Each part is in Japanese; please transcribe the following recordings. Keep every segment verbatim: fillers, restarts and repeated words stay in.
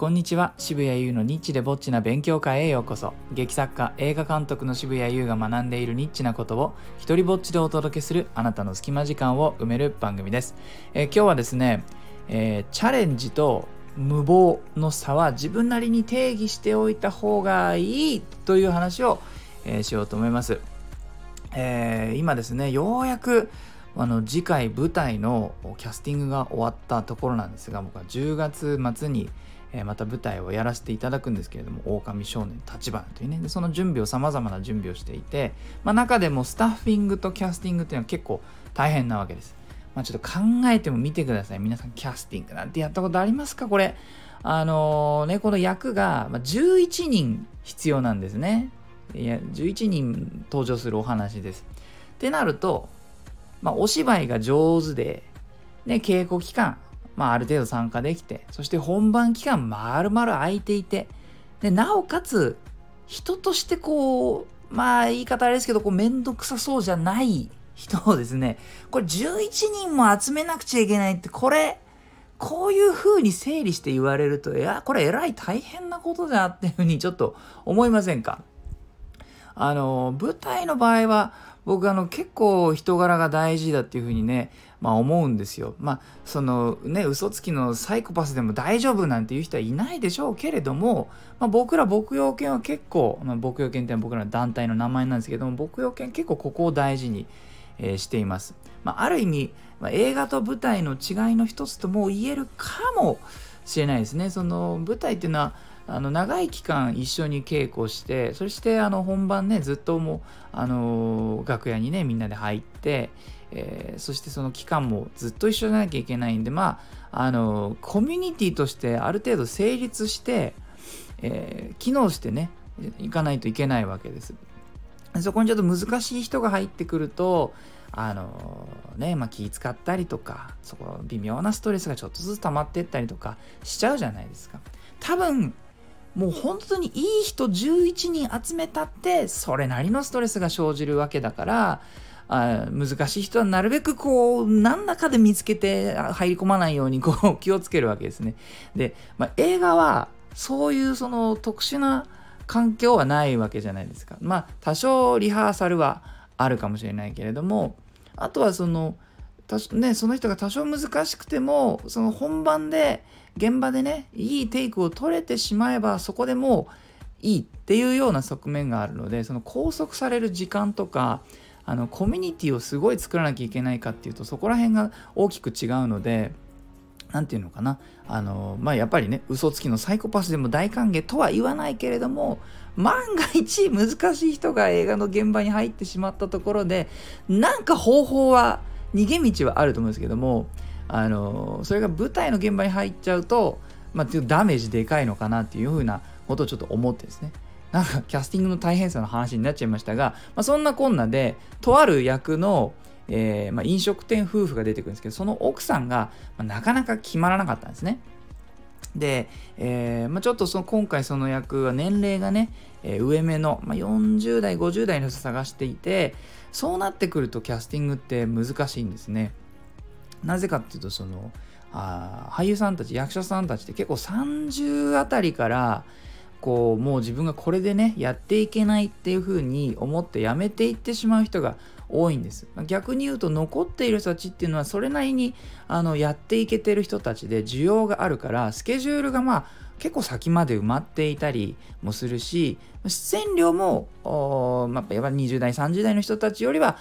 こんにちは、渋谷優のニッチでぼっちな勉強会へようこそ。劇作家、映画監督の渋谷優が学んでいるニッチなことを一人ぼっちでお届けする、あなたの隙間時間を埋める番組です。えー、今日はですね、えー、チャレンジと無謀の差は自分なりに定義しておいた方がいいという話を、えー、しようと思います。えー、今ですね、ようやくあの次回舞台のキャスティングが終わったところなんですが、僕はじゅうがつまつにまた舞台をやらせていただくんですけれども、狼少年橘というね、でその準備を様々な準備をしていて、まあ、中でもスタッフィングとキャスティングっていうのは結構大変なわけです。まあ、ちょっと考えてもみてください。皆さんキャスティングなんてやったことありますか？これあのー、ねこの役がじゅういちにん必要なんですね。いやじゅういちにん登場するお話です。ってなると、まあ、お芝居が上手で、ね、稽古期間まあ、ある程度参加できて、そして本番期間まるまる空いていて、でなおかつ人としてこう、まあ言い方あれですけど、こう面倒くさそうじゃない人をですね、これじゅういちにんも集めなくちゃいけないって、これこういう風に整理して言われると、いやこれえらい大変なことだっていう風にちょっと思いませんか？あの舞台の場合は僕あの結構人柄が大事だっていう風にね、まあ思うんですよ。まあそのね、嘘つきのサイコパスでも大丈夫なんていう人はいないでしょうけれども、まあ、僕ら牧羊犬は結構、まあ、牧羊犬って僕らの団体の名前なんですけども、牧羊犬結構ここを大事に、えー、しています。まあ、ある意味、まあ、映画と舞台の違いの一つとも言えるかもしれないですね。その舞台っていうのはあの長い期間一緒に稽古して、そしてあの本番ねずっともうあの楽屋にねみんなで入って、えー、そしてその期間もずっと一緒じゃなきゃいけないんで、まああのコミュニティとしてある程度成立して、えー、機能してねいかないといけないわけです。そこにちょっと難しい人が入ってくると、あのねまあ、気使ったりとか、そこ微妙なストレスがちょっとずつ溜まっていったりとかしちゃうじゃないですか。多分もう本当にいい人じゅういちにん集めたってそれなりのストレスが生じるわけだから、あ難しい人はなるべくこう何らかで見つけて入り込まないようにこう気をつけるわけですね。で、まあ、映画はそういうその特殊な環境はないわけじゃないですか。まあ多少リハーサルはあるかもしれないけれども、あとはそのね、その人が多少難しくても、その本番で現場でねいいテイクを取れてしまえばそこでもういいっていうような側面があるので、その拘束される時間とかあのコミュニティをすごい作らなきゃいけないかっていうと、そこら辺が大きく違うので、なんていうのかな、あのまあやっぱりね嘘つきのサイコパスでも大歓迎とは言わないけれども、万が一難しい人が映画の現場に入ってしまったところで、なんか方法は逃げ道はあると思うんですけども、あのそれが舞台の現場に入っちゃうと、まあ、ちょっとダメージでかいのかなっていうふうなことをちょっと思ってですね、なんかキャスティングの大変さの話になっちゃいましたが、まあ、そんなこんなでとある役の、えーまあ、飲食店夫婦が出てくるんですけど、その奥さんが、まあ、なかなか決まらなかったんですね。で、えーまあ、ちょっとその今回その役は年齢がね、えー、上目の、まあ、よんじゅうだいごじゅうだいの人探していて、そうなってくるとキャスティングって難しいんですね。なぜかっていうと、そのあ俳優さんたち役者さんたちって結構さんじゅうあたりからこうもう自分がこれでねやっていけないっていう風に思ってやめていってしまう人が多いんです。逆に言うと残っている人たちっていうのはそれなりにあのやっていけてる人たちで需要があるから、スケジュールがまあ結構先まで埋まっていたりもするし、出演料も、まあ、やっぱりにじゅうだいさんじゅうだいの人たちよりは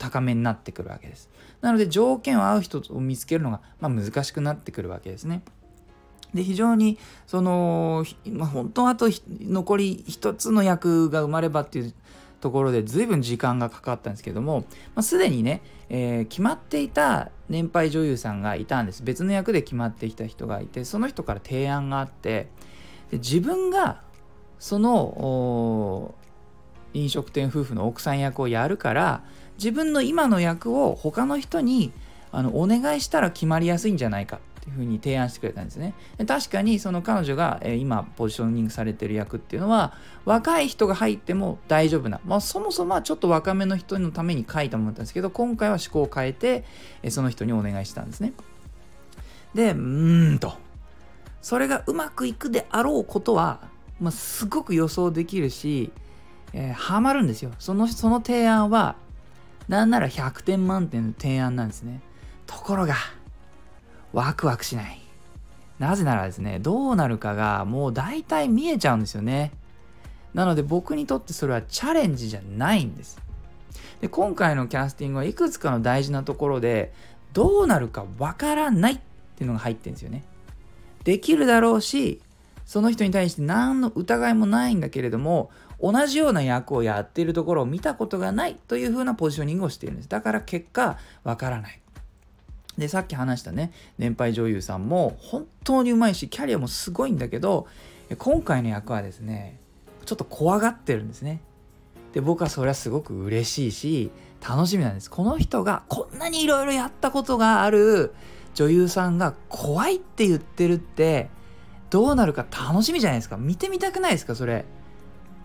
高めになってくるわけです。なので条件を合う人を見つけるのが、まあ、難しくなってくるわけですね。で非常にその、まあ、本当はあと残り一つの役が埋まればっていうところで随分時間がかかったんですけども、まあ、すでにね、えー、決まっていた年配女優さんがいたんです。別の役で決まってきた人がいて、その人から提案があって、で自分がその飲食店夫婦の奥さん役をやるから、自分の今の役を他の人にあのお願いしたら決まりやすいんじゃないかっていうふうに提案してくれたんですね。で確かにその彼女が、えー、今ポジショニングされてる役っていうのは若い人が入っても大丈夫な、まあ、そもそもちょっと若めの人のために書いたものだったんですけど、今回は趣向を変えて、えー、その人にお願いしたんですね。でうーんとそれがうまくいくであろうことは、まあ、すごく予想できるし、えー、ハマるんですよ。その、その提案はなんならひゃくてん満点の提案なんですね。ところがワクワクしない。なぜならですね、どうなるかがもう大体見えちゃうんですよね。なので僕にとってそれはチャレンジじゃないんです。で、今回のキャスティングはいくつかの大事なところで、どうなるかわからないっていうのが入ってるんですよね。できるだろうし、その人に対して何の疑いもないんだけれども、同じような役をやっているところを見たことがないというふうなポジショニングをしているんです。だから結果わからない。で、さっき話したね、年配女優さんも本当にうまいし、キャリアもすごいんだけど、今回の役はですね、ちょっと怖がってるんですね。で、僕はそれはすごく嬉しいし楽しみなんです。この人がこんなにいろいろやったことがある女優さんが怖いって言ってるって、どうなるか楽しみじゃないですか。見てみたくないですか、それ。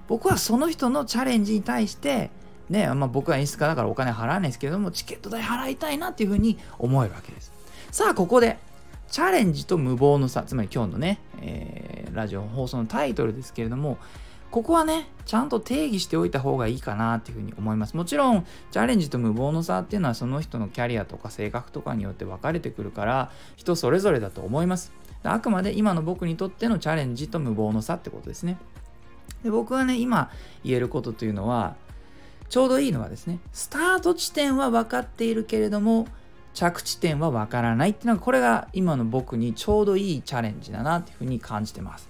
僕はその人のチャレンジに対してね、まあ、僕は演出家だからお金払わないですけども、チケット代払いたいなっていうふうに思えるわけです。さあ、ここでチャレンジと無謀の差、つまり今日のね、えー、ラジオ放送のタイトルですけれども、ここはね、ちゃんと定義しておいた方がいいかなっていうふうに思います。もちろんチャレンジと無謀の差っていうのは、その人のキャリアとか性格とかによって分かれてくるから、人それぞれだと思います。あくまで今の僕にとってのチャレンジと無謀の差ってことですね。で、僕はね、今言えることというのは、ちょうどいいのはですね、スタート地点は分かっているけれども着地点は分からないっていうのが、これが今の僕にちょうどいいチャレンジだなっていうふうに感じてます。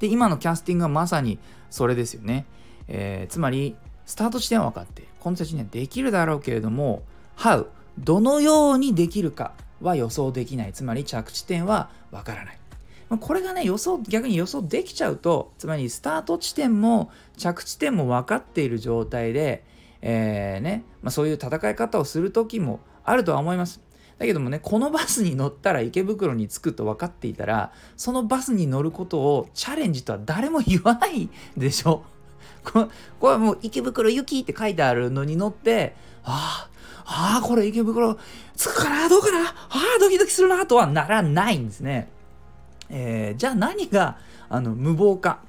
で、今のキャスティングはまさにそれですよね。えー、つまりスタート地点は分かって、この人たちにはできるだろうけれども How どのようにできるかは予想できない。つまり着地点は分からない。まあ、これがね、予想逆に予想できちゃうと、つまりスタート地点も着地点も分かっている状態で、えーねまあ、そういう戦い方をする時もあるとは思います。だけどもね、このバスに乗ったら池袋に着くと分かっていたら、そのバスに乗ることをチャレンジとは誰も言わないでしょ。これはもう池袋行きって書いてあるのに乗って、ああ、ああ、これ池袋着くかな、どうかな、ああ、ドキドキするなとはならないんですね。えー、じゃあ何があの無謀か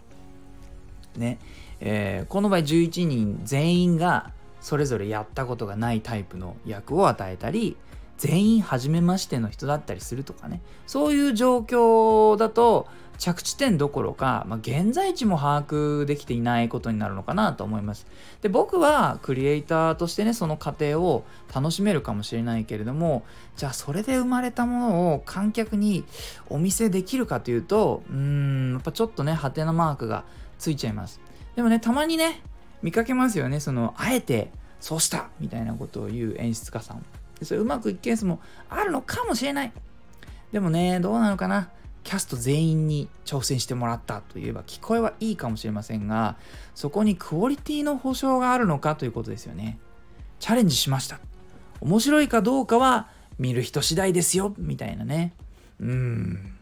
ね、えー、この場合じゅういちにん全員がそれぞれやったことがないタイプの役を与えたり、全員初めましての人だったりするとかね、そういう状況だと着地点どころか、まあ、現在地も把握できていないことになるのかなと思います。で、僕はクリエイターとしてね、その過程を楽しめるかもしれないけれども、じゃあそれで生まれたものを観客にお見せできるかというと、うーんやっぱちょっとね、ハテナマークがついちゃいます。でもね、たまにね見かけますよね、そのあえてそうしたみたいなことを言う演出家さん。それうまくいくケースもあるのかもしれない。でもね、どうなのかな、キャスト全員に挑戦してもらったといえば聞こえはいいかもしれませんが、そこにクオリティの保証があるのかということですよね。チャレンジしました、面白いかどうかは見る人次第ですよみたいなね。うーん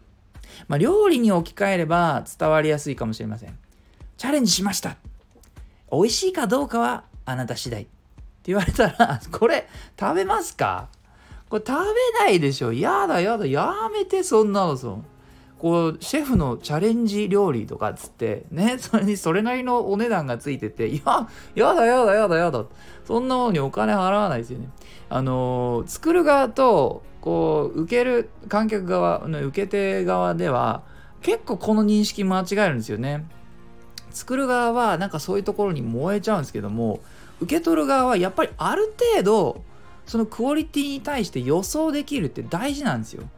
まあ料理に置き換えれば伝わりやすいかもしれません。チャレンジしました、美味しいかどうかはあなた次第言われたら、これ食べますか、これ食べないでしょ、やだやだ、やめてそんなの、そこうシェフのチャレンジ料理とかっつってね、それにそれなりのお値段がついてて、いややだやだやだやだ、そんなものにお金払わないですよね。あのー、作る側とこう受ける観客側の受け手側では結構この認識間違えるんですよね。作る側はなんかそういうところに燃えちゃうんですけども、受け取る側はやっぱりある程度そのクオリティに対して予想できるって大事なんですよ。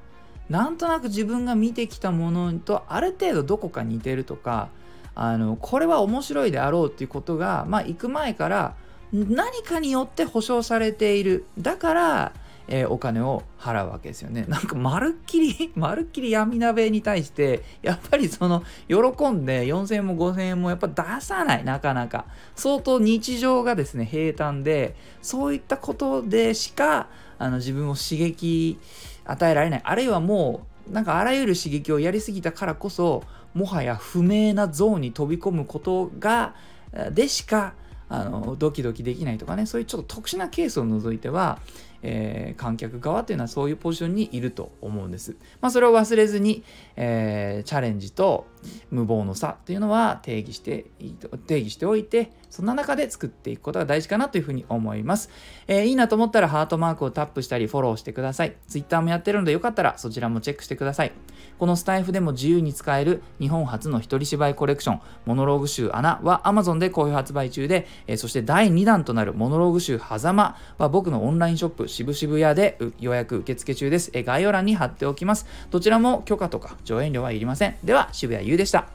なんとなく自分が見てきたものとある程度どこか似てるとか、あのこれは面白いであろうっていうことが、まあ行く前から何かによって保証されている。だから、えー、お金を払うわけですよね。なんかまるっきりまるっきり闇鍋に対してやっぱりその喜んでよんせんえんもごせんえんもやっぱ出さない。なかなか相当日常がですね平坦で、そういったことでしかあの自分を刺激与えられない。あるいはもうなんかあらゆる刺激をやりすぎたからこそ、もはや不明なゾーンに飛び込むことがでしかあのドキドキできないとかね、そういうちょっと特殊なケースを除いては、えー、観客側というのはそういうポジションにいると思うんです。まあ、それを忘れずに、えー、チャレンジと無謀の差というのは定義して定義しておいて、そんな中で作っていくことが大事かなというふうに思います。えー、いいなと思ったらハートマークをタップしたりフォローしてください。Twitter もやってるのでよかったらそちらもチェックしてください。このスタイフでも自由に使える日本初の一人芝居コレクションモノローグ集穴は Amazon で好評発売中で、えー、そしてだいにだんとなるモノローグ集狭間は僕のオンラインショップしぶしぶ屋で予約受付中です。えー、概要欄に貼っておきます。どちらも許可とか上演料はいりません。では渋谷優でした。